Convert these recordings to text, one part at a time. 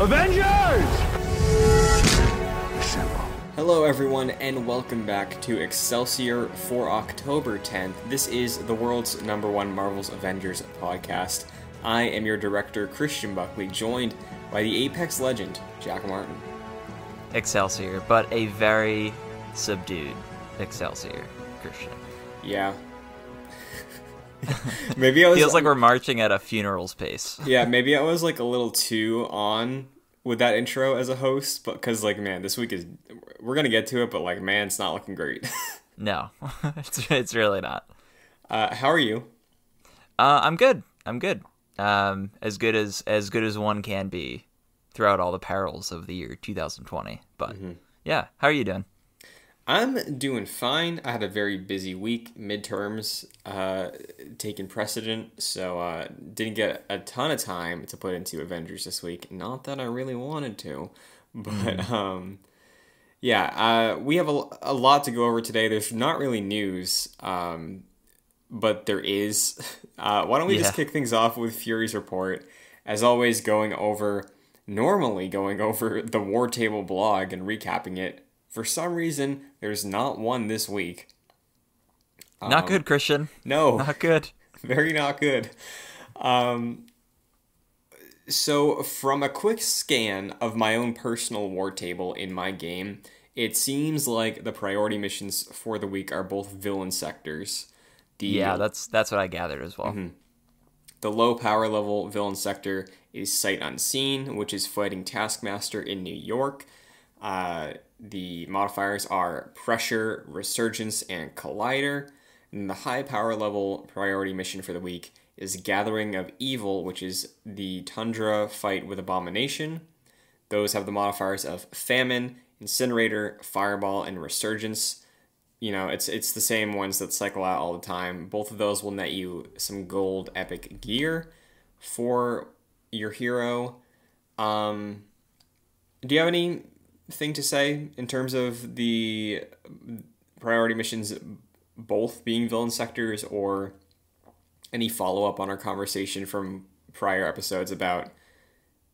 Avengers! Reassemble. Hello everyone and welcome back to Excelsior for October 10th. This is the world's #1 Marvel's Avengers podcast. I am your director, Christian Buckley, joined by the Apex legend, Jack Martin. Excelsior, but a very subdued Excelsior, Christian. Yeah. Maybe I was, feels like we're marching at a funeral's pace. Yeah, maybe I was like a little too on with that intro as a host, but because like, man, this week is, we're gonna get to it, but like, man, it's not looking great. No, it's really not. How are you? I'm good. As good as one can be throughout all the perils of the year 2020. But yeah, how are you doing? I'm doing fine. I had a very busy week, midterms taking precedent, so didn't get a ton of time to put into Avengers this week. Not that I really wanted to, but yeah, we have a lot to go over today. There's not really news, but there is. Why don't we just kick things off with Fury's report? As always, going over the War Table blog and recapping it. For some reason, there's not one this week. Not good, Christian. No. Not good. Very not good. So from a quick scan of my own personal war table in my game, it seems like the priority missions for the week are both villain sectors. That's what I gathered as well. Mm-hmm. The low power level villain sector is Sight Unseen, which is fighting Taskmaster in New York. The modifiers are Pressure, Resurgence, and Collider. And the high power level priority mission for the week is Gathering of Evil, which is the Tundra fight with Abomination. Those have the modifiers of Famine, Incinerator, Fireball, and Resurgence. You know, it's the same ones that cycle out all the time. Both of those will net you some gold epic gear for your hero. Do you have any thing to say in terms of the priority missions both being villain sectors, or any follow-up on our conversation from prior episodes about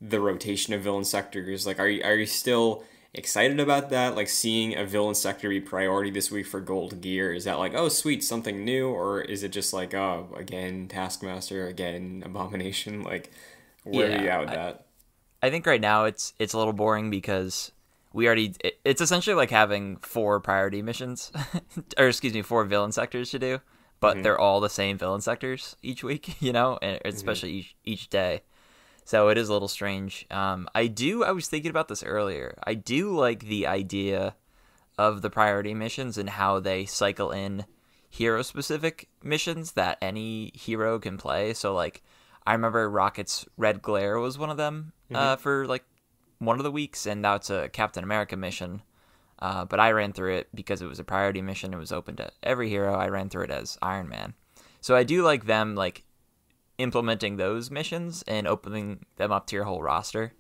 the rotation of villain sectors? Like, are you still excited about that, like seeing a villain sector be priority this week for gold gear? Is that like, oh sweet, something new? Or is it just like, oh, again Taskmaster, again Abomination? Like, where are you at with that? I think right now it's a little boring because it's essentially like having four priority missions, four villain sectors to do, but they're all the same villain sectors each week, you know, and especially each day. So it is a little strange. I was thinking about this earlier. I do like the idea of the priority missions and how they cycle in hero-specific missions that any hero can play. So, like, I remember Rocket's Red Glare was one of them for, like, one of the weeks, and now it's a Captain America mission, but I ran through it because it was a priority mission. It was open to every hero. I ran through it as Iron Man. So I do like them, like, implementing those missions and opening them up to your whole roster.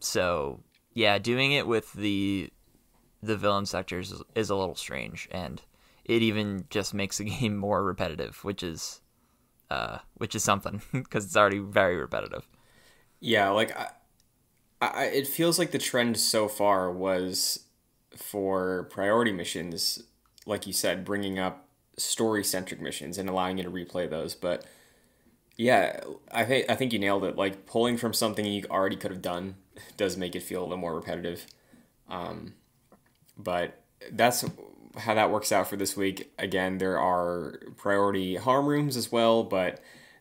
So yeah, doing it with the villain sectors is a little strange, and it even just makes the game more repetitive, which is something, because it's already very repetitive. Yeah, like, it feels like the trend so far was for priority missions, like you said, bringing up story-centric missions and allowing you to replay those. But yeah, I think you nailed it. Like, pulling from something you already could have done does make it feel a little more repetitive. But that's how that works out for this week. Again, there are priority harm rooms as well, but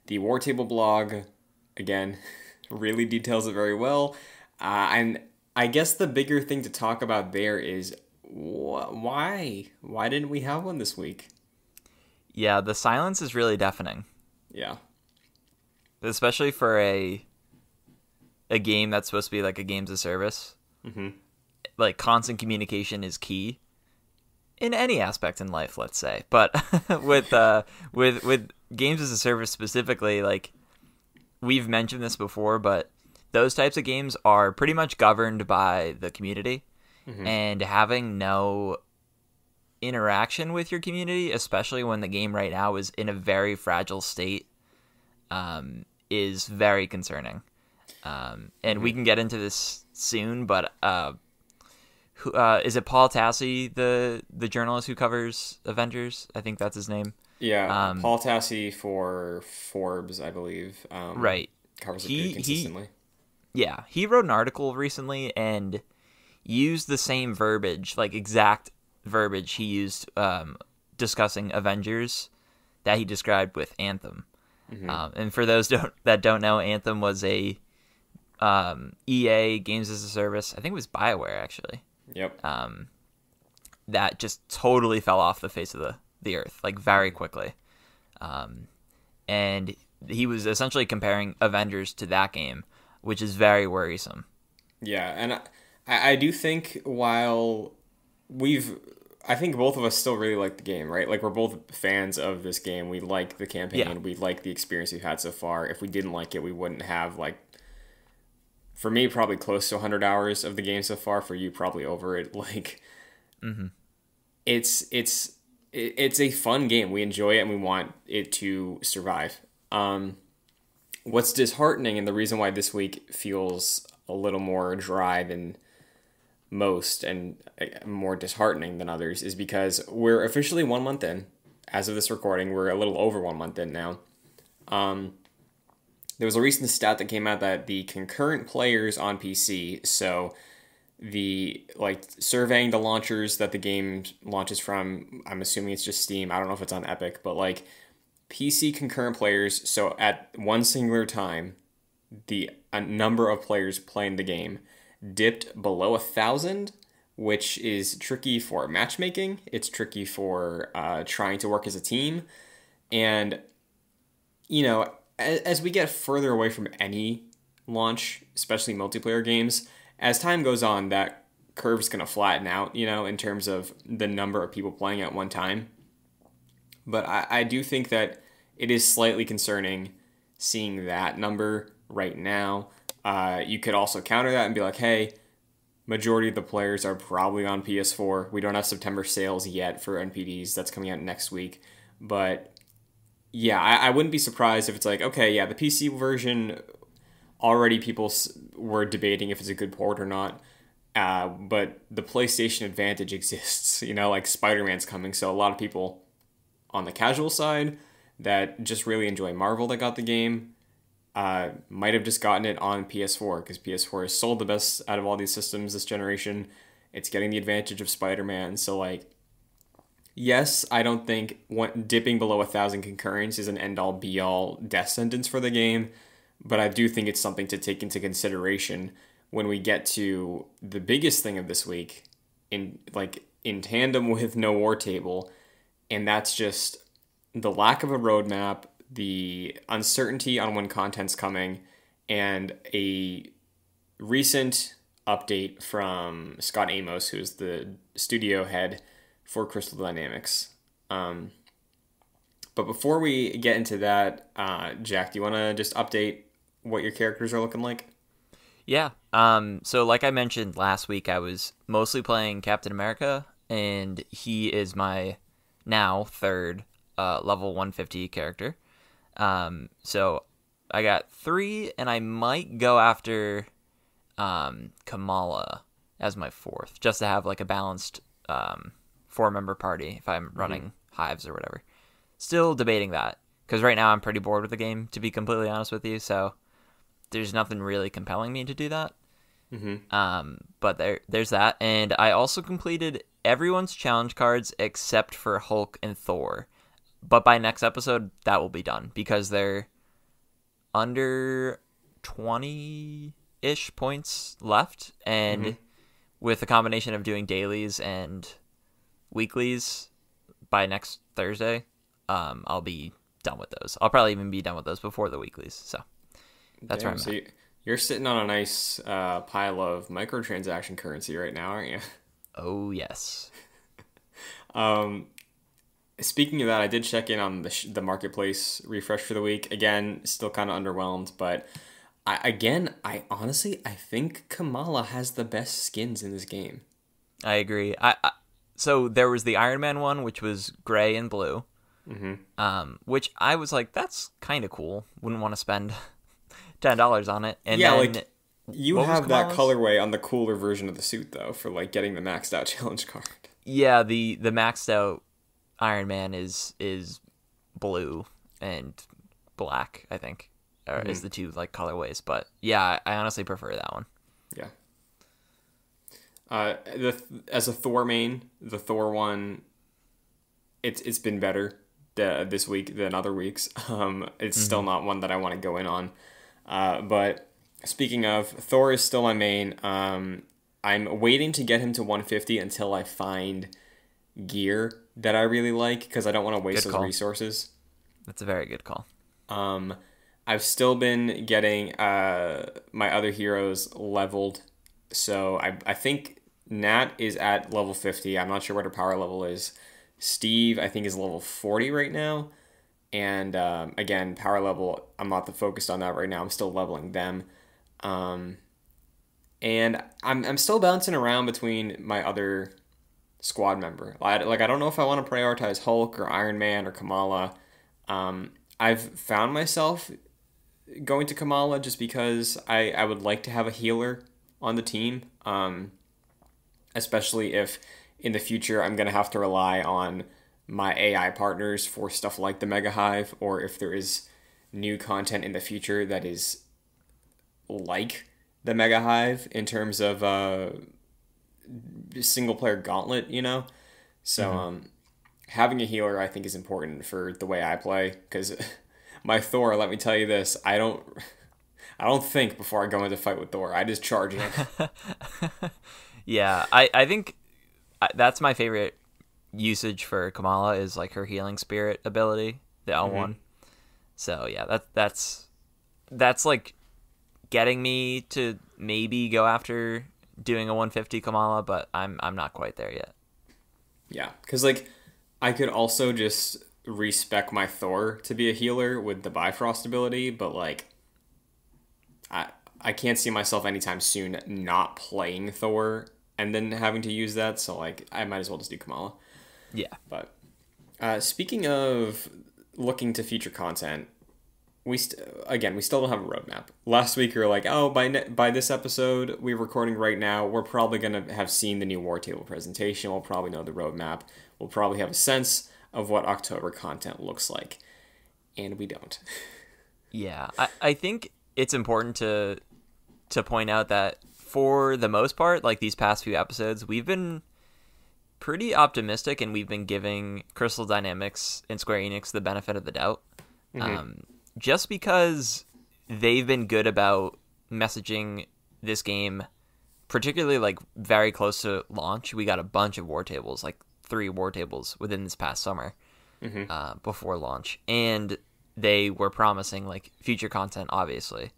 the War Table blog, again, really details it very well. And I guess the bigger thing to talk about there is why didn't we have one this week? Yeah, the silence is really deafening. Yeah. Especially for a game that's supposed to be like a games of service. Mm-hmm. Like, constant communication is key in any aspect in life, let's say. But with games as a service specifically, like, we've mentioned this before, but those types of games are pretty much governed by the community, and having no interaction with your community, especially when the game right now is in a very fragile state, is very concerning. And we can get into this soon, but who, is it Paul Tassi, the journalist who covers Avengers? I think that's his name. Yeah, Paul Tassi for Forbes, I believe. Right. Covers it pretty consistently. Yeah, he wrote an article recently and used the same verbiage, like exact verbiage he used discussing Avengers that he described with Anthem. Mm-hmm. And for those that don't know, Anthem was a EA Games as a Service. I think it was BioWare, actually. Yep. That just totally fell off the face of the earth, like very quickly. And he was essentially comparing Avengers to that game, which is very worrisome. Yeah, and I do think while I think both of us still really like the game, right? Like, we're both fans of this game. We like the campaign. Yeah. We like the experience we've had so far. If we didn't like it, we wouldn't have, like, for me, probably close to 100 hours of the game so far. For you, probably over it. Like, mm-hmm. It's a fun game. We enjoy it and we want it to survive. What's disheartening, and the reason why this week feels a little more dry than most and more disheartening than others, is because we're officially 1 month in. As of this recording, we're a little over 1 month in now. There was a recent stat that came out that the concurrent players on PC, so the, like, surveying the launchers that the game launches from, I'm assuming it's just Steam, I don't know if it's on Epic, but, like, PC concurrent players, so at one singular time, a number of players playing the game dipped below 1,000, which is tricky for matchmaking. It's tricky for trying to work as a team. And, you know, as we get further away from any launch, especially multiplayer games, as time goes on, that curve's going to flatten out, you know, in terms of the number of people playing at one time. But I do think that it is slightly concerning seeing that number right now. You could also counter that and be like, hey, majority of the players are probably on PS4. We don't have September sales yet for NPDs. That's coming out next week. But yeah, I wouldn't be surprised if it's like, okay, yeah, the PC version, already people were debating if it's a good port or not. But the PlayStation advantage exists. You know, like Spider-Man's coming, so a lot of people on the casual side that just really enjoy Marvel that got the game might have just gotten it on PS4, because PS4 has sold the best out of all these systems this generation. It's getting the advantage of Spider-Man. So, like, yes, I don't think dipping below 1,000 concurrents is an end-all, be-all death sentence for the game, but I do think it's something to take into consideration when we get to the biggest thing of this week, in tandem with No War Table. And that's just the lack of a roadmap, the uncertainty on when content's coming, and a recent update from Scott Amos, who's the studio head for Crystal Dynamics. But before we get into that, Jack, do you want to just update what your characters are looking like? Yeah. So like I mentioned last week, I was mostly playing Captain America, and he is my now third level 150 character. So I got 3, and I might go after Kamala as my 4th, just to have like a balanced 4-member party if I'm running hives or whatever. Still debating that, because right now I'm pretty bored with the game, to be completely honest with you, so there's nothing really compelling me to do that. Mm-hmm. But there's that, and I also completed everyone's challenge cards except for Hulk and Thor, but by next episode that will be done, because they're under 20-ish points left, and with a combination of doing dailies and weeklies, by next Thursday I'll be done with those. I'll probably even be done with those before the weeklies, so that's where I'm at. You're sitting on a nice pile of microtransaction currency right now, aren't you? Oh, yes. Speaking of that, I did check in on the marketplace refresh for the week. Again, still kind of underwhelmed, but I think Kamala has the best skins in this game. I agree. So there was the Iron Man one, which was gray and blue, which I was like, that's kind of cool. Wouldn't want to spend $10 on it. And yeah, then, like, you have that colorway on the cooler version of the suit, though, for, like, getting the maxed out challenge card. Yeah, the maxed out Iron Man is blue and black, I think, or is the two, like, colorways. But, yeah, I honestly prefer that one. Yeah. As a Thor main, the Thor one, it's been better this week than other weeks. It's still not one that I want to go in on. But speaking of, Thor is still my main. I'm waiting to get him to 150 until I find gear that I really like, because I don't want to waste those resources. That's a very good call. I've still been getting my other heroes leveled. So I think Nat is at level 50. I'm not sure what her power level is. Steve, I think, is level 40 right now. And again, power level, I'm not focused on that right now. I'm still leveling them. And I'm still bouncing around between my other squad member. I don't know if I want to prioritize Hulk or Iron Man or Kamala. I've found myself going to Kamala just because I would like to have a healer on the team, especially if in the future I'm going to have to rely on my AI partners for stuff like the Mega Hive, or if there is new content in the future that is like the Mega Hive in terms of single player gauntlet, you know? So having a healer, I think, is important for the way I play, because my Thor, let me tell you this, I don't think before I go into fight with Thor. I just charge him. Yeah, I think that's my favorite usage for Kamala is, like, her healing spirit ability, the L1. So yeah, that's like getting me to maybe go after doing a 150 Kamala, but I'm not quite there yet. Yeah, because, like, I could also just respec my Thor to be a healer with the Bifrost ability, but, like, I can't see myself anytime soon not playing Thor and then having to use that, so, like, I might as well just do Kamala. Yeah. But speaking of looking to future content, we still don't have a roadmap. Last week we were like, oh, by this episode we're recording right now, we're probably going to have seen the new War Table presentation, we'll probably know the roadmap, we'll probably have a sense of what October content looks like. And we don't. Yeah, I think it's important to point out that for the most part, like, these past few episodes, we've been pretty optimistic and we've been giving Crystal Dynamics and Square Enix the benefit of the doubt. Just because they've been good about messaging this game, particularly, like, very close to launch. We got a bunch of war tables, like 3 war tables within this past summer before launch. And they were promising, like, future content, obviously.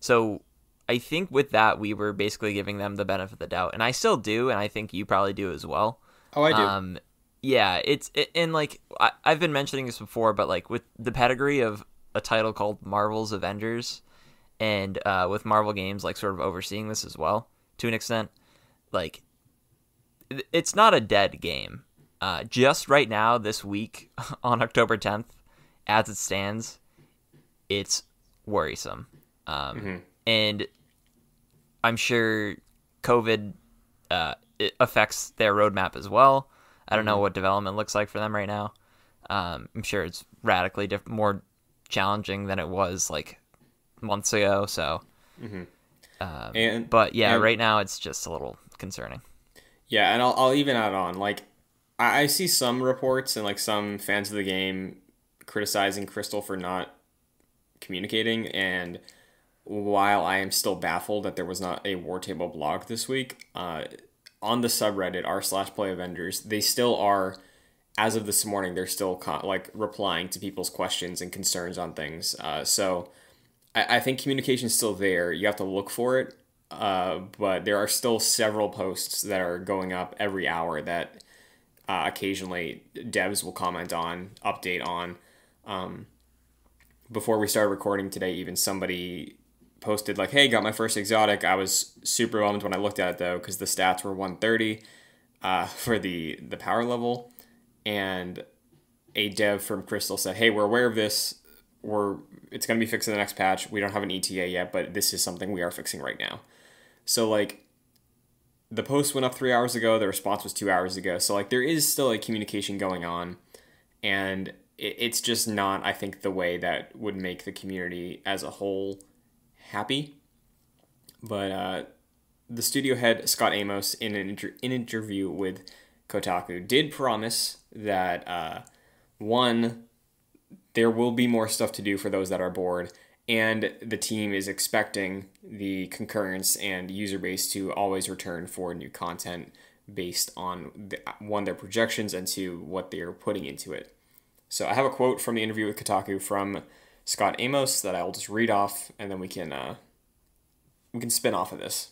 So I think with that, we were basically giving them the benefit of the doubt. And I still do, and I think you probably do as well. Oh, I do. Yeah, and, like, I've been mentioning this before, but, like, with the pedigree of a title called Marvel's Avengers, and with Marvel Games, like, sort of overseeing this as well, to an extent, like, it's not a dead game. Just right now, this week, on October 10th, as it stands, it's worrisome. And I'm sure COVID it affects their roadmap as well. I don't know what development looks like for them right now. I'm sure it's radically more challenging than it was, like, months ago. So, but yeah, right now it's just a little concerning. Yeah, and I'll even add on, like, I see some reports and, like, some fans of the game criticizing Crystal for not communicating, and while I am still baffled that there was not a War Table blog this week, on the subreddit r/PlayAvengers, they still are, as of this morning, they're still replying to people's questions and concerns on things, so I think communication is still there. You have to look for it, but there are still several posts that are going up every hour that occasionally devs will comment on, update on. Before we started recording today, even somebody posted, like, hey, got my first exotic. I was super bummed when I looked at it, though, because the stats were 130 for the power level. And a dev from Crystal said, hey, we're aware of this. it's going to be fixed in the next patch. We don't have an ETA yet, but this is something we are fixing right now. So, like, the post went up 3 hours ago. The response was 2 hours ago. So, like, there is still a communication going on. And it's just not, I think, the way that would make the community as a whole happy. But the studio head, Scott Amos, in an interview with Kotaku, did promise that, one, there will be more stuff to do for those that are bored, and the team is expecting the concurrence and user base to always return for new content based on, one, their projections, and two, what they're putting into it. So I have a quote from the interview with Kotaku from Scott Amos that I'll just read off, and then we can spin off of this.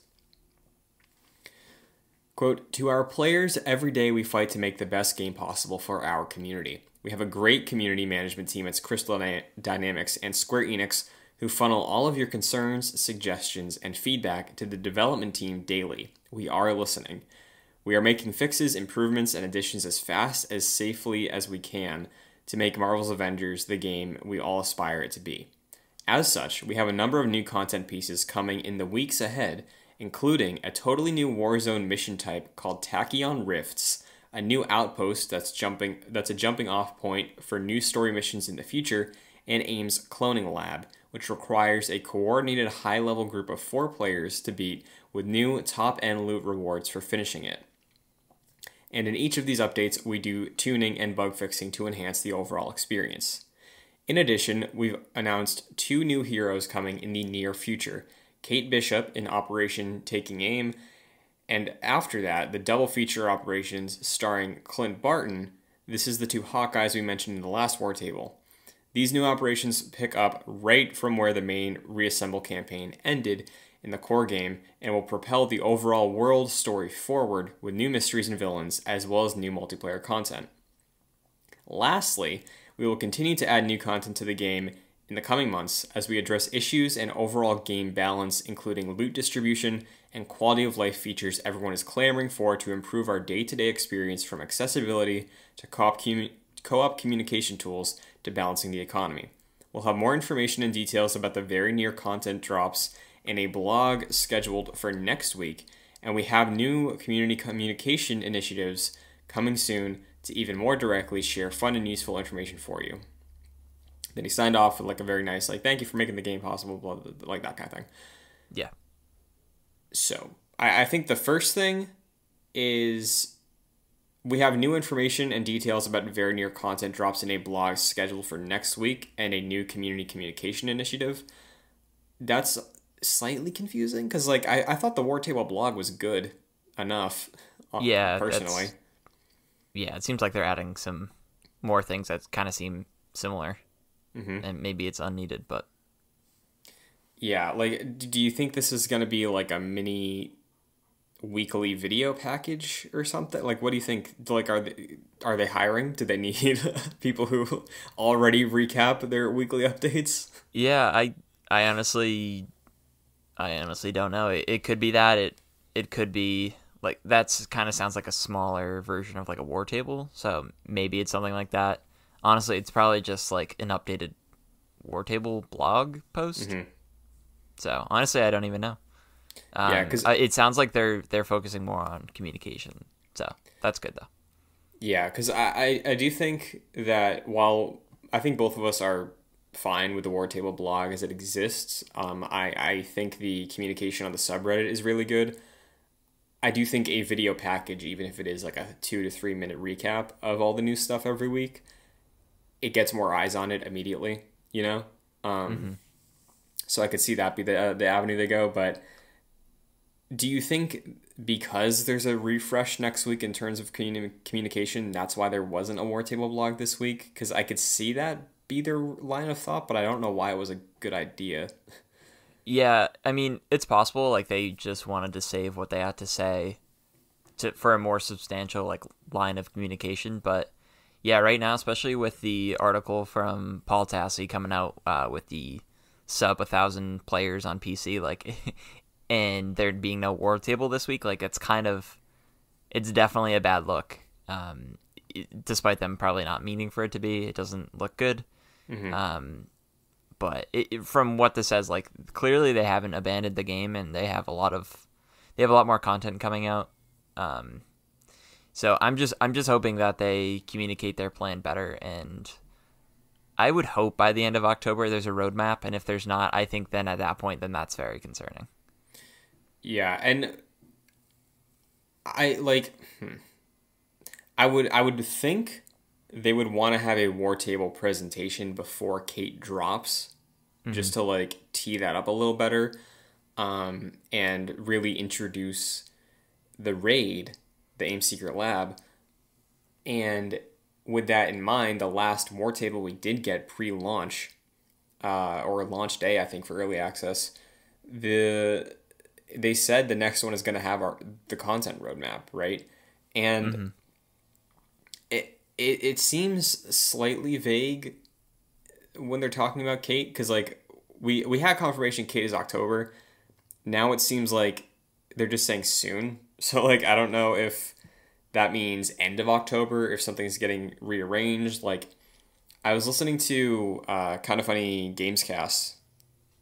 Quote, "To our players, every day we fight to make the best game possible for our community. We have a great community management team at Crystal Dynamics and Square Enix who funnel all of your concerns, suggestions, and feedback to the development team daily. We are listening. We are making fixes, improvements, and additions as fast as safely as we can to make Marvel's Avengers the game we all aspire it to be. As such, we have a number of new content pieces coming in the weeks ahead, including a totally new Warzone mission type called Tachyon Rifts, a new outpost that's a jumping off point for new story missions in the future, and AIM's Cloning Lab, which requires a coordinated high-level group of 4 players to beat with new top-end loot rewards for finishing it. And in each of these updates, we do tuning and bug fixing to enhance the overall experience. In addition, we've announced 2 new heroes coming in the near future, Kate Bishop in Operation Taking Aim, and after that, the double feature operations starring Clint Barton. This is the 2 Hawkeyes we mentioned in the last War Table. These new operations pick up right from where the main Reassemble campaign ended in the core game and will propel the overall world story forward with new mysteries and villains, as well as new multiplayer content. Lastly, we will continue to add new content to the game in the coming months as we address issues and overall game balance, including loot distribution and quality of life features everyone is clamoring for to improve our day-to-day experience, from accessibility to co-op communication tools to balancing the economy. We'll have more information and details about the very near content drops in a blog scheduled for next week, and we have new community communication initiatives coming soon to even more directly share fun and useful information for you." Then he signed off with, like, a very nice, like, "Thank you for making the game possible," blah, blah, blah, like that kind of thing. Yeah. So I think the first thing is we have new information and details about very near content drops in a blog scheduled for next week and a new community communication initiative. That's slightly confusing because, like, I thought the War Table blog was good enough. Yeah, personally. Yeah, it seems like they're adding some more things that kind of seem similar. Mm-hmm. And maybe it's unneeded, but... Yeah, like, do you think this is going to be, like, a mini weekly video package or something? Like, what do you think? Like, are they hiring? Do they need people who already recap their weekly updates? Yeah, I honestly don't know. It could be that. It could be, like, that's kind of sounds like a smaller version of, like, a War Table. So maybe it's something like that. Honestly, it's probably just, like, an updated War Table blog post. Mm-hmm. So honestly, I don't even know. Yeah, because it sounds like they're focusing more on communication, so that's good though. Yeah, because I do think that while I think both of us are fine with the War Table blog as it exists, I think the communication on the subreddit is really good. I do think a video package, even if it is like a 2 to 3 minute recap of all the new stuff every week, it gets more eyes on it immediately. You know. Mm-hmm. So I could see that be the avenue they go. But do you think because there's a refresh next week in terms of communication, that's why there wasn't a War Table blog this week? Because I could see that be their line of thought, but I don't know why it was a good idea. Yeah, I mean, it's possible. Like, they just wanted to save what they had to say for a more substantial, like, line of communication. But yeah, right now, especially with the article from Paul Tassi coming out with the sub 1,000 players on PC, like, and there being no War Table this week, like, it's definitely a bad look. Despite them probably not meaning for it to be, it doesn't look good. Mm-hmm. But from what this says, like, clearly they haven't abandoned the game, and they have a lot of, they have a lot more content coming out. So I'm just hoping that they communicate their plan better, and I would hope by the end of October there's a roadmap. And if there's not, I think then at that point, then that's very concerning. Yeah, and I would think they would want to have a War Table presentation before Kate drops, mm-hmm. just to like tee that up a little better, and really introduce the raid, the AIM Secret Lab. And with that in mind, the last War Table we did get pre-launch, or launch day, I think, for early access, they said the next one is going to have the content roadmap, right? And mm-hmm. It seems slightly vague when they're talking about Kate, because like we had confirmation Kate is October. Now it seems like they're just saying soon. So like I don't know if that means end of October, if something's getting rearranged. Like I was listening to Kind of Funny Gamescast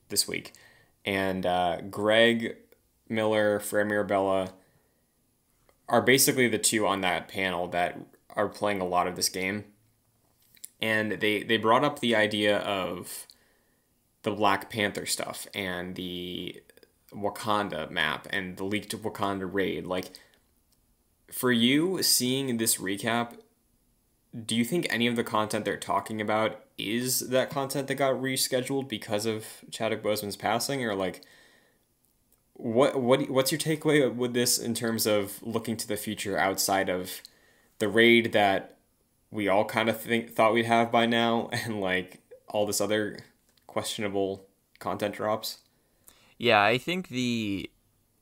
this week, and Greg Miller, Fran Mirabella are basically the two on that panel that are playing a lot of this game. And they brought up the idea of the Black Panther stuff and the Wakanda map and the leaked Wakanda raid. Like, for you, seeing this recap, do you think any of the content they're talking about is that content that got rescheduled because of Chadwick Boseman's passing? Or like, what's your takeaway with this in terms of looking to the future outside of the raid that we all kind of thought we'd have by now, and like all this other questionable content drops? Yeah, I think the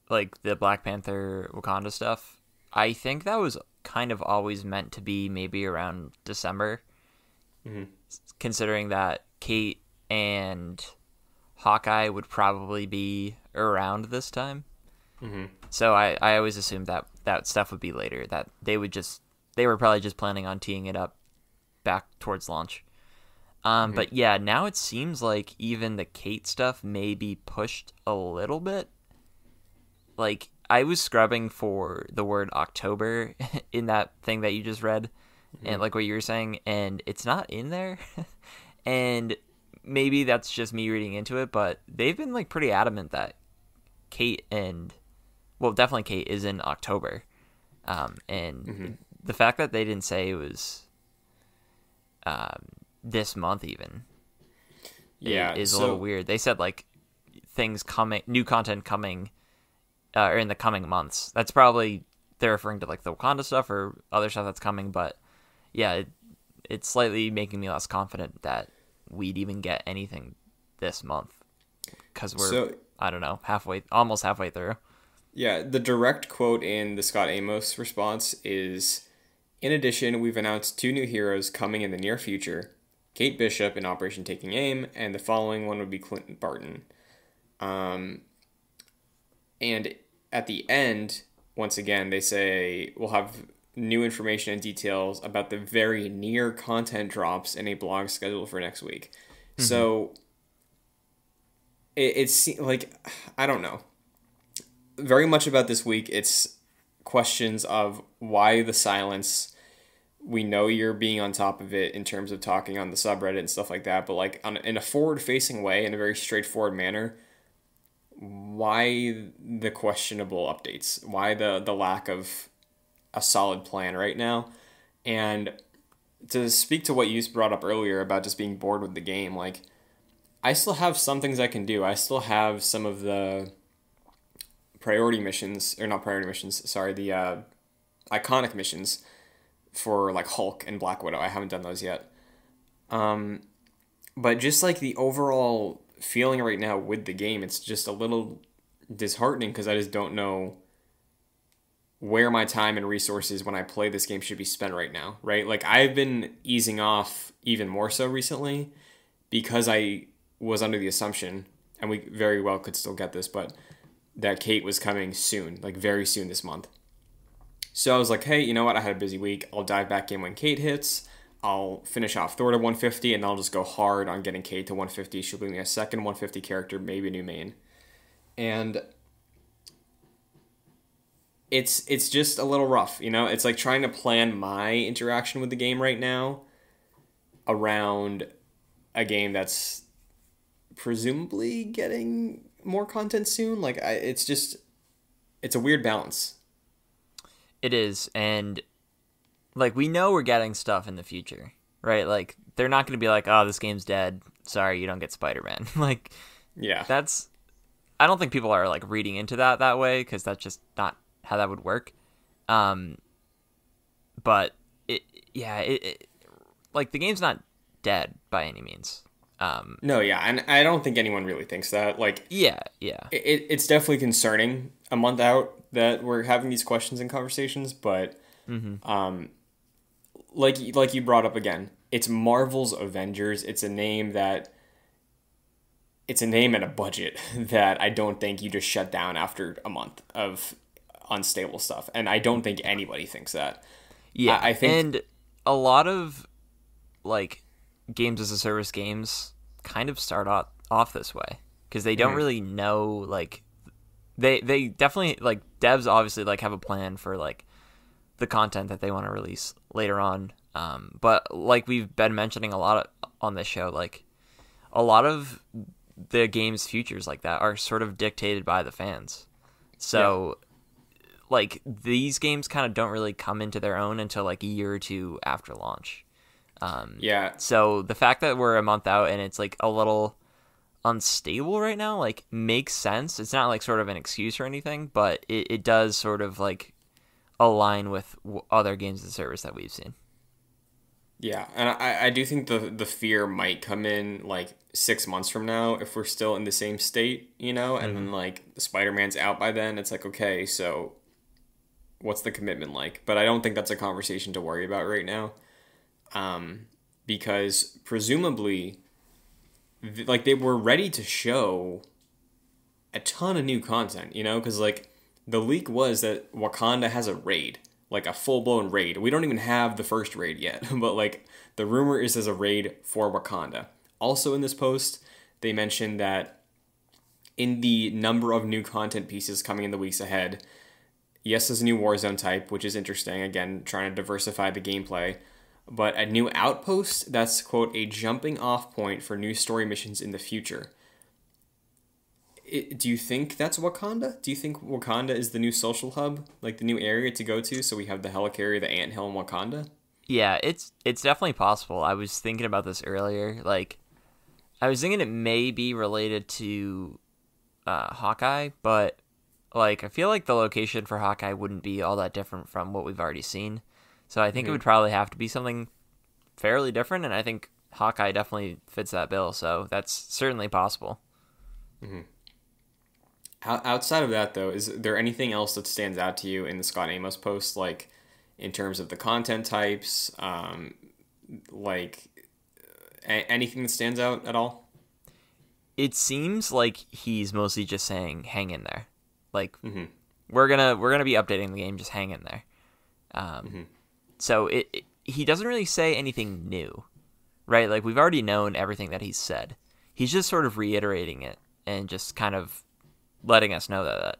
Black Panther Wakanda stuff, I think that was kind of always meant to be maybe around December, mm-hmm. considering that Kate and Hawkeye would probably be around this time. Mm-hmm. So I always assumed that stuff would be later, that they were probably just planning on teeing it up back towards launch. Mm-hmm. But yeah, now it seems like even the Kate stuff may be pushed a little bit. Like, I was scrubbing for the word October in that thing that you just read, mm-hmm. and like what you were saying, and it's not in there. And maybe that's just me reading into it, but they've been like pretty adamant that Kate and, well, definitely Kate is in October. And mm-hmm. the fact that they didn't say it was this month even, yeah, is a little weird. They said like things coming, new content coming, or in the coming months. That's probably they're referring to like the Wakanda stuff or other stuff that's coming. But yeah, it's slightly making me less confident that we'd even get anything this month, because we're I don't know, almost halfway through. Yeah, the direct quote in the Scott Amos response is, "In addition, we've announced two new heroes coming in the near future, Kate Bishop in Operation Taking Aim, and the following one would be Clint Barton." And at the end, once again, they say, "We'll have new information and details about the very near content drops in a blog scheduled for next week." Mm-hmm. So, it's like, I don't know. Very much about this week, it's questions of why the silence. We know you're being on top of it in terms of talking on the subreddit and stuff like that, but like in a forward-facing way, in a very straightforward manner, why the questionable updates? Why the lack of a solid plan right now? And to speak to what you brought up earlier about just being bored with the game, like, I still have some things I can do. I still have some of the the iconic missions for like Hulk and Black Widow. I haven't done those yet. But just like the overall feeling right now with the game, it's just a little disheartening, because I just don't know where my time and resources when I play this game should be spent right now, right? Like, I've been easing off even more so recently, because I was under the assumption, and we very well could still get this, but that Kate was coming soon, like very soon this month. So I was like, hey, you know what? I had a busy week. I'll dive back in when Kate hits. I'll finish off Thor to 150, and I'll just go hard on getting Kate to 150. She'll bring me a second 150 character, maybe a new main. And it's just a little rough, you know? It's like trying to plan my interaction with the game right now around a game that's presumably getting more content soon. Like, it's just, it's a weird balance. It is, and... like, we know we're getting stuff in the future, right? Like, they're not going to be like, oh, this game's dead. Sorry, you don't get Spider-Man. Like, yeah, that's... I don't think people are, like, reading into that that way, because that's just not how that would work. But, the game's not dead by any means. No, yeah, and I don't think anyone really thinks that. Like, yeah. It's definitely concerning a month out that we're having these questions and conversations, but... mm-hmm. Like you brought up again, it's Marvel's Avengers. It's a name and a budget that I don't think you just shut down after a month of unstable stuff. And I don't think anybody thinks that. Yeah. I think, and a lot of like games as a service games kind of start off this way, because they don't really know, like they definitely, like, devs obviously like have a plan for like the content that they want to release later on, but like we've been mentioning a lot on this show, like a lot of the game's futures like that are sort of dictated by the fans. So like these games kind of don't really come into their own until like a year or two after launch. So the fact that we're a month out and it's like a little unstable right now, like, makes sense. It's not like sort of an excuse or anything, but it does sort of like align with other games of service that we've seen. Yeah, and I do think the fear might come in like 6 months from now if we're still in the same state, you know, and then like Spider-Man's out by then. It's like, okay, so what's the commitment like? But I don't think that's a conversation to worry about right now, because presumably like they were ready to show a ton of new content, you know, because like the leak was that Wakanda has a raid, like a full-blown raid. We don't even have the first raid yet, but like the rumor is there's a raid for Wakanda. Also in this post, they mentioned that in the number of new content pieces coming in the weeks ahead, yes, there's a new Warzone type, which is interesting, again, trying to diversify the gameplay, but a new outpost that's, quote, a jumping-off point for new story missions in the future. Do you think that's Wakanda? Do you think Wakanda is the new social hub? Like the new area to go to? So we have the Helicarrier, the Anthill, and Wakanda? Yeah, it's definitely possible. I was thinking about this earlier. Like, I was thinking it may be related to Hawkeye, but like I feel like the location for Hawkeye wouldn't be all that different from what we've already seen. So I think it would probably have to be something fairly different, and I think Hawkeye definitely fits that bill. So that's certainly possible. Mm-hmm. Outside of that, though, is there anything else that stands out to you in the Scott Amos post, like in terms of the content types, like anything that stands out at all? It seems like he's mostly just saying, hang in there. Like, we're gonna be updating the game, just hang in there. So he doesn't really say anything new, right? Like, we've already known everything that he's said. He's just sort of reiterating it and just kind of letting us know that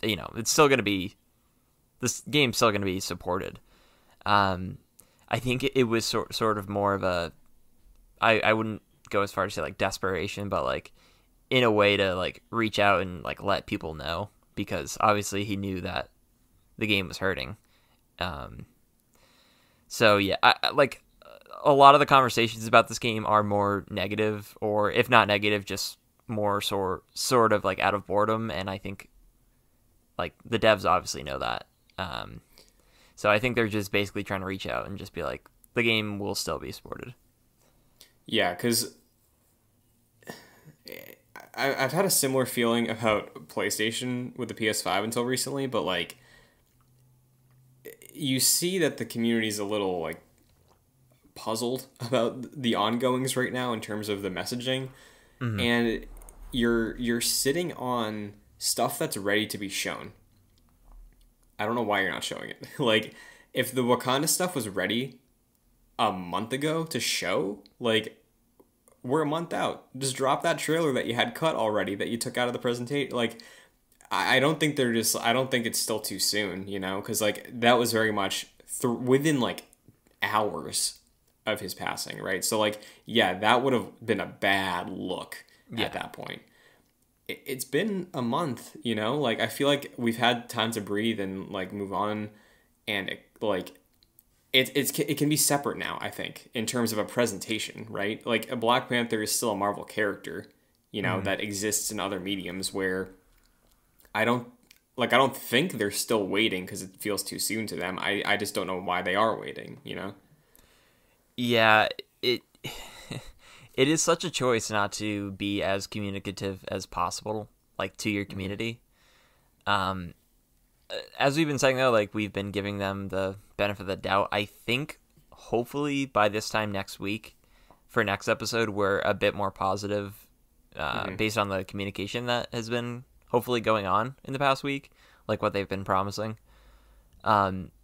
you know, it's still going to be, this game's still going to be supported. I think it was sort of more of a, I wouldn't go as far as to say like desperation, but like in a way to like reach out and like let people know, because obviously he knew that the game was hurting. So yeah, I like a lot of the conversations about this game are more negative, or if not negative, just more sort of like out of boredom, and I think like the devs obviously know that, so I think they're just basically trying to reach out and just be like, the game will still be supported. Yeah, because I've had a similar feeling about PlayStation with the PS5 until recently, but like you see that the community's a little like puzzled about the ongoings right now in terms of the messaging. And you're sitting on stuff that's ready to be shown. I don't know why you're not showing it. Like, if the Wakanda stuff was ready, a month ago to show? Like, we're a month out. Just drop that trailer that you had cut already that you took out of the presentation. Like, I don't think they're just, I don't think it's still too soon, you know? Because, like, that was very much within, like, hours of his passing, right? So, like, yeah, that would have been a bad look at that point. It's been a month, you know? Like, I feel like we've had time to breathe and, like, move on. And, it can be separate now, I think, in terms of a presentation, right? Like, a Black Panther is still a Marvel character, you know, that exists in other mediums where... I don't think they're still waiting because it feels too soon to them. I just don't know why they are waiting, you know? Yeah, it is such a choice not to be as communicative as possible, like, to your community. As we've been saying, though, like, we've been giving them the benefit of the doubt. I think, hopefully, by this time next week, for next episode, we're a bit more positive based on the communication that has been... hopefully going on in the past week, like what they've been promising.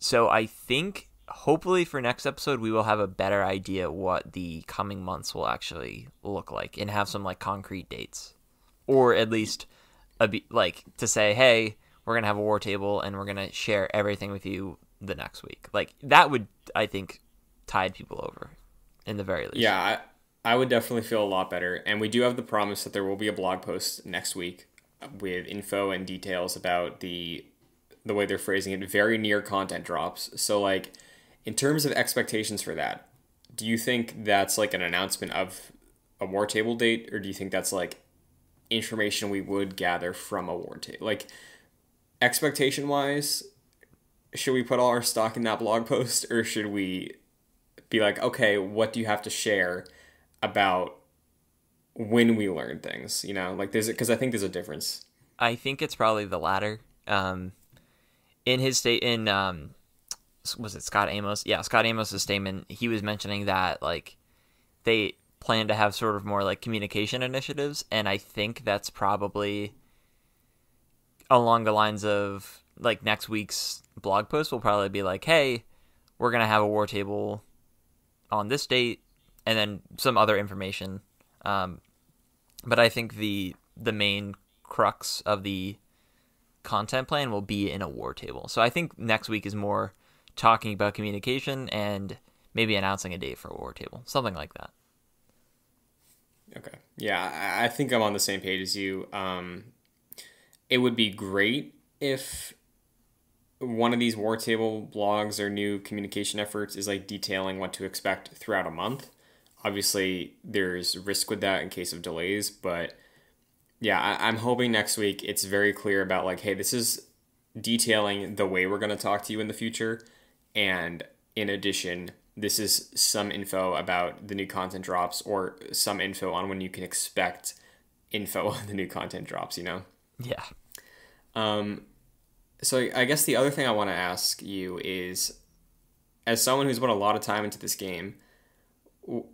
So I think hopefully for next episode, we will have a better idea what the coming months will actually look like and have some like concrete dates, or at least like to say, hey, we're going to have a war table and we're going to share everything with you the next week. Like that would, I think, tide people over in the very least. Yeah, I would definitely feel a lot better. And we do have the promise that there will be a blog post next week with info and details about the way they're phrasing it, very near content drops. So like in terms of expectations for that, do you think that's like an announcement of a war table date, or do you think that's like information we would gather from a war table? Like expectation wise, should we put all our stock in that blog post, or should we be like, okay, what do you have to share about when we learn things, you know, like because I think there's a difference. I think it's probably the latter. In his statement, was it Scott Amos? Yeah, Scott Amos's statement, he was mentioning that like they plan to have sort of more like communication initiatives, and I think that's probably along the lines of like next week's blog post will probably be like, hey, we're gonna have a war table on this date, and then some other information. But I think the main crux of the content plan will be in a war table. So I think next week is more talking about communication and maybe announcing a date for a war table, something like that. Okay. Yeah, I think I'm on the same page as you. It would be great if one of these war table blogs or new communication efforts is like detailing what to expect throughout a month. Obviously, there's risk with that in case of delays, but yeah, I'm hoping next week it's very clear about like, hey, this is detailing the way we're going to talk to you in the future. And in addition, this is some info about the new content drops, or some info on when you can expect info on the new content drops, you know? Yeah. So I guess the other thing I want to ask you is, as someone who's put a lot of time into this game,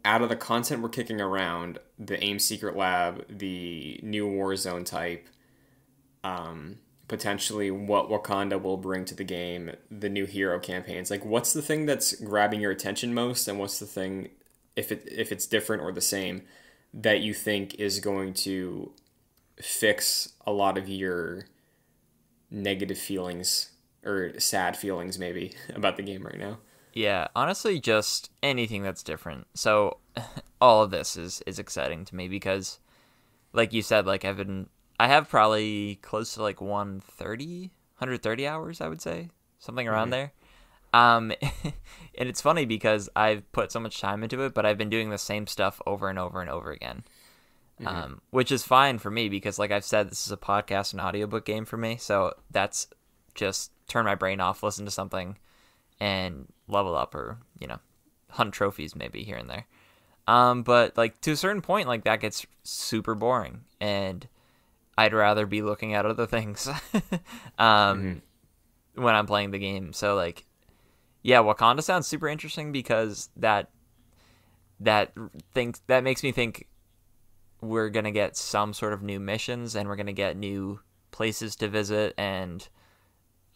out of the content we're kicking around, the AIM Secret Lab, the new Warzone type, potentially what Wakanda will bring to the game, the new hero campaigns, like what's the thing that's grabbing your attention most, and what's the thing, if it's different or the same, that you think is going to fix a lot of your negative feelings or sad feelings maybe about the game right now? Yeah, honestly, just anything that's different. So all of this is exciting to me because, like you said, like I have probably close to like 130 hours, I would say, something around there. And it's funny because I've put so much time into it, but I've been doing the same stuff over and over and over again, which is fine for me because, like I've said, this is a podcast and audiobook game for me. So that's just turn my brain off, listen to something, and level up, or, you know, hunt trophies maybe here and there. But like to a certain point, like that gets super boring, and I'd rather be looking at other things when I'm playing the game. So like, yeah, Wakanda sounds super interesting because that makes me think we're going to get some sort of new missions, and we're going to get new places to visit and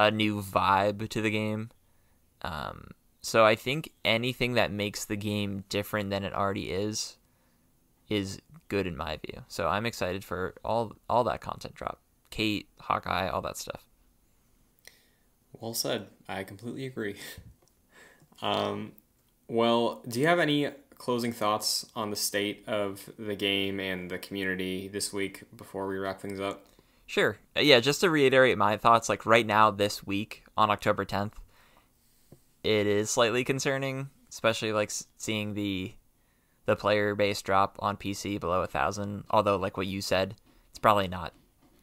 a new vibe to the game. So I think anything that makes the game different than it already is good in my view. So I'm excited for all that content drop. Kate, Hawkeye, all that stuff. Well said. I completely agree. Well, do you have any closing thoughts on the state of the game and the community this week before we wrap things up? Sure. Yeah, just to reiterate my thoughts, like right now this week on October 10th, it is slightly concerning, especially like seeing the player base drop on PC below 1,000. Although, like what you said, it's probably not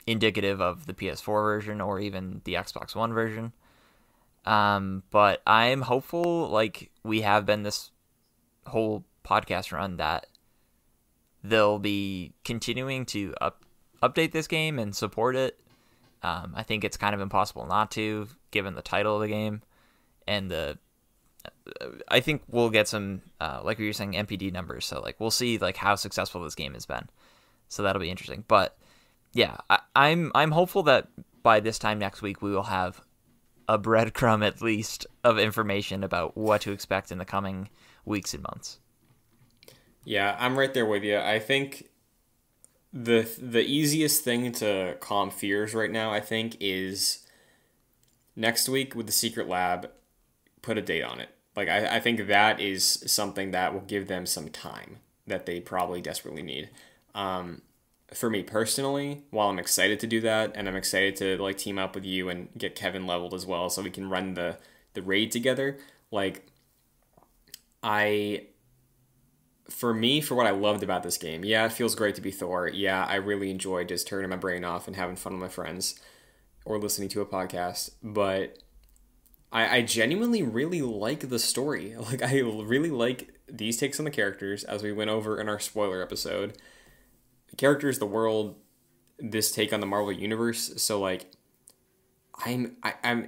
indicative of the PS4 version or even the Xbox One version. But I'm hopeful, like we have been this whole podcast run, that they'll be continuing to update this game and support it. I think it's kind of impossible not to, given the title of the game. And I think we'll get some, like we were saying, MPD numbers. So like we'll see like how successful this game has been. So that'll be interesting. But yeah, I'm hopeful that by this time next week we will have a breadcrumb at least of information about what to expect in the coming weeks and months. Yeah, I'm right there with you. I think the easiest thing to calm fears right now, I think, is next week with the Secret Lab. Put a date on it. Like I think that is something that will give them some time that they probably desperately need. For me personally, while I'm excited to do that, and I'm excited to like team up with you and get Kevin leveled as well, so we can run the raid together. Like for what I loved about this game, yeah, it feels great to be Thor. Yeah, I really enjoyed just turning my brain off and having fun with my friends or listening to a podcast, but I genuinely really like the story. Like, I really like these takes on the characters, as we went over in our spoiler episode. Characters, the world, this take on the Marvel Universe. So, like, I'm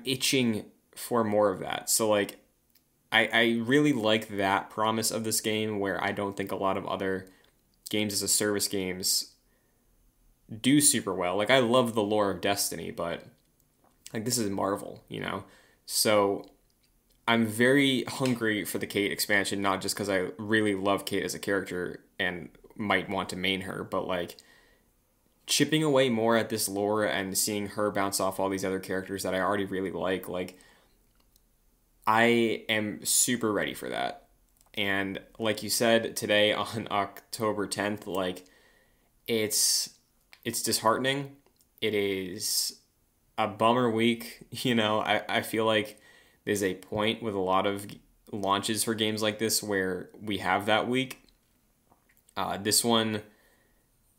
itching for more of that. So, like, I really like that promise of this game, where I don't think a lot of other games as a service games do super well. Like, I love the lore of Destiny, but, like, this is Marvel, you know? So I'm very hungry for the Kate expansion, not just because I really love Kate as a character and might want to main her, but like chipping away more at this lore and seeing her bounce off all these other characters that I already really like. Like, I am super ready for that. And like you said, today on October 10th, like it's disheartening. It is a bummer week, you know. I feel like there's a point with a lot of launches for games like this where we have that week. This one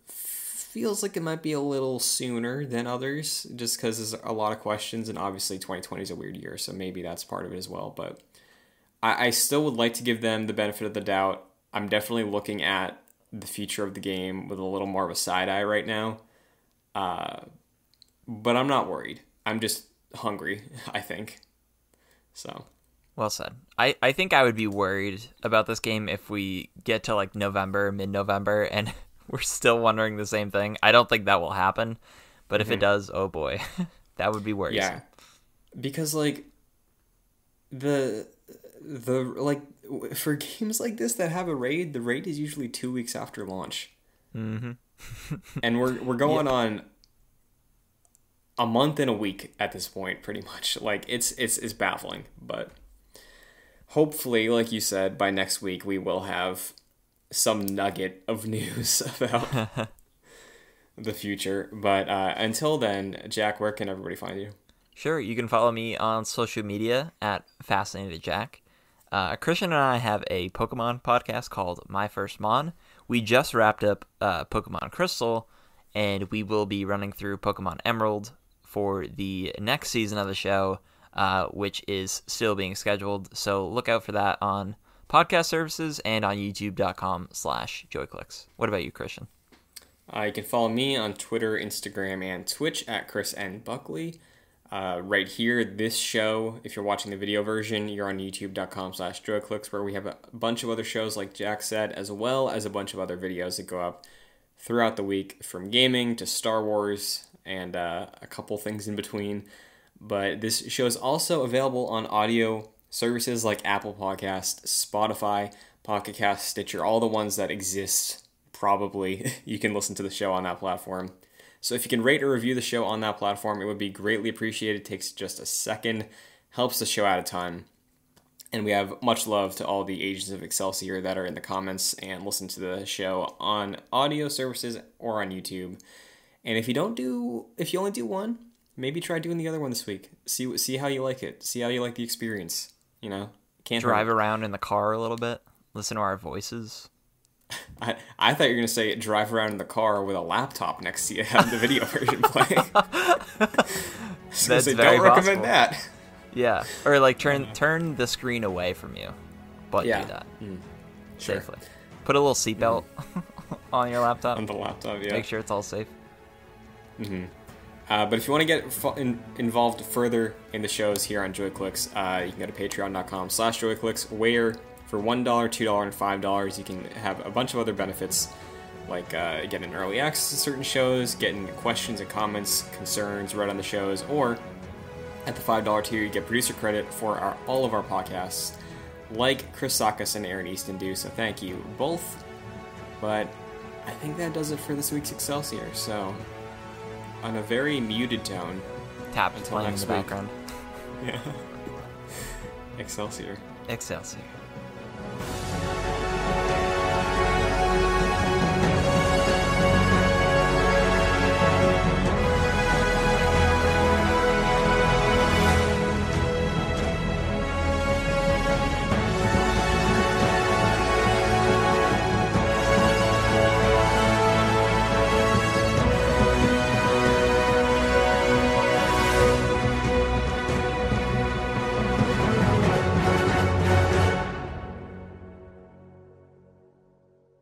feels like it might be a little sooner than others, just because there's a lot of questions, and obviously 2020 is a weird year, so maybe that's part of it as well. But I still would like to give them the benefit of the doubt. I'm definitely looking at the future of the game with a little more of a side eye right now. But I'm not worried. I'm just hungry, I think. So. Well said. I think I would be worried about this game if we get to like November, mid-November, and we're still wondering the same thing. I don't think that will happen. But if it does, oh boy, that would be worrisome. Yeah. Because like the like for games like this that have a raid, the raid is usually 2 weeks after launch. Mm-hmm. And we're going on a month and a week at this point, pretty much. Like it's baffling, but hopefully, like you said, by next week we will have some nugget of news about the future. But until then, Jack, where can everybody find you? Sure, you can follow me on social media at Fascinated Jack. Christian and I have a Pokemon podcast called My First Mon. We just wrapped up Pokemon Crystal, and we will be running through Pokemon Emerald for the next season of the show, which is still being scheduled. So look out for that on podcast services and on youtube.com/JoyClicks. What about you, Christian? You can follow me on Twitter, Instagram, and Twitch at ChrisNBuckley. Right here, this show, if you're watching the video version, you're on youtube.com/JoyClicks, where we have a bunch of other shows, like Jack said, as well as a bunch of other videos that go up throughout the week, from gaming to Star Wars and a couple things in between. But this show is also available on audio Services like Apple Podcast, Spotify, Pocket Cast, Stitcher, all the ones that exist, probably, you can listen to the show on that platform. So if you can rate or review the show on that platform, it would be greatly appreciated. It takes just a second, helps the show out a ton. And we have much love to all the agents of Excelsior that are in the comments and listen to the show on audio services or on YouTube. And if you only do one, maybe try doing the other one this week. See how you like it. See how you like the experience. You know, can't drive around in the car a little bit. Listen to our voices. I thought you were going to say drive around in the car with a laptop next to you, have the video version playing. That's say, very don't recommend possible. That. Yeah, or like turn the screen away from you, but do that safely. Sure. Put a little seatbelt on your laptop. On the laptop, yeah. Make sure it's all safe. Mm-hmm. But if you want to get involved further in the shows here on JoyClicks, you can go to patreon.com/JoyClicks, where for $1, $2, and $5, you can have a bunch of other benefits, like getting early access to certain shows, getting questions and comments, concerns read on the shows, or at the $5 tier, you get producer credit for all of our podcasts, like Chris Saccas and Aaron Easton do, so thank you both. But I think that does it for this week's Excelsior, so on a very muted tone. Tap playing in the background. Yeah. Excelsior. Excelsior.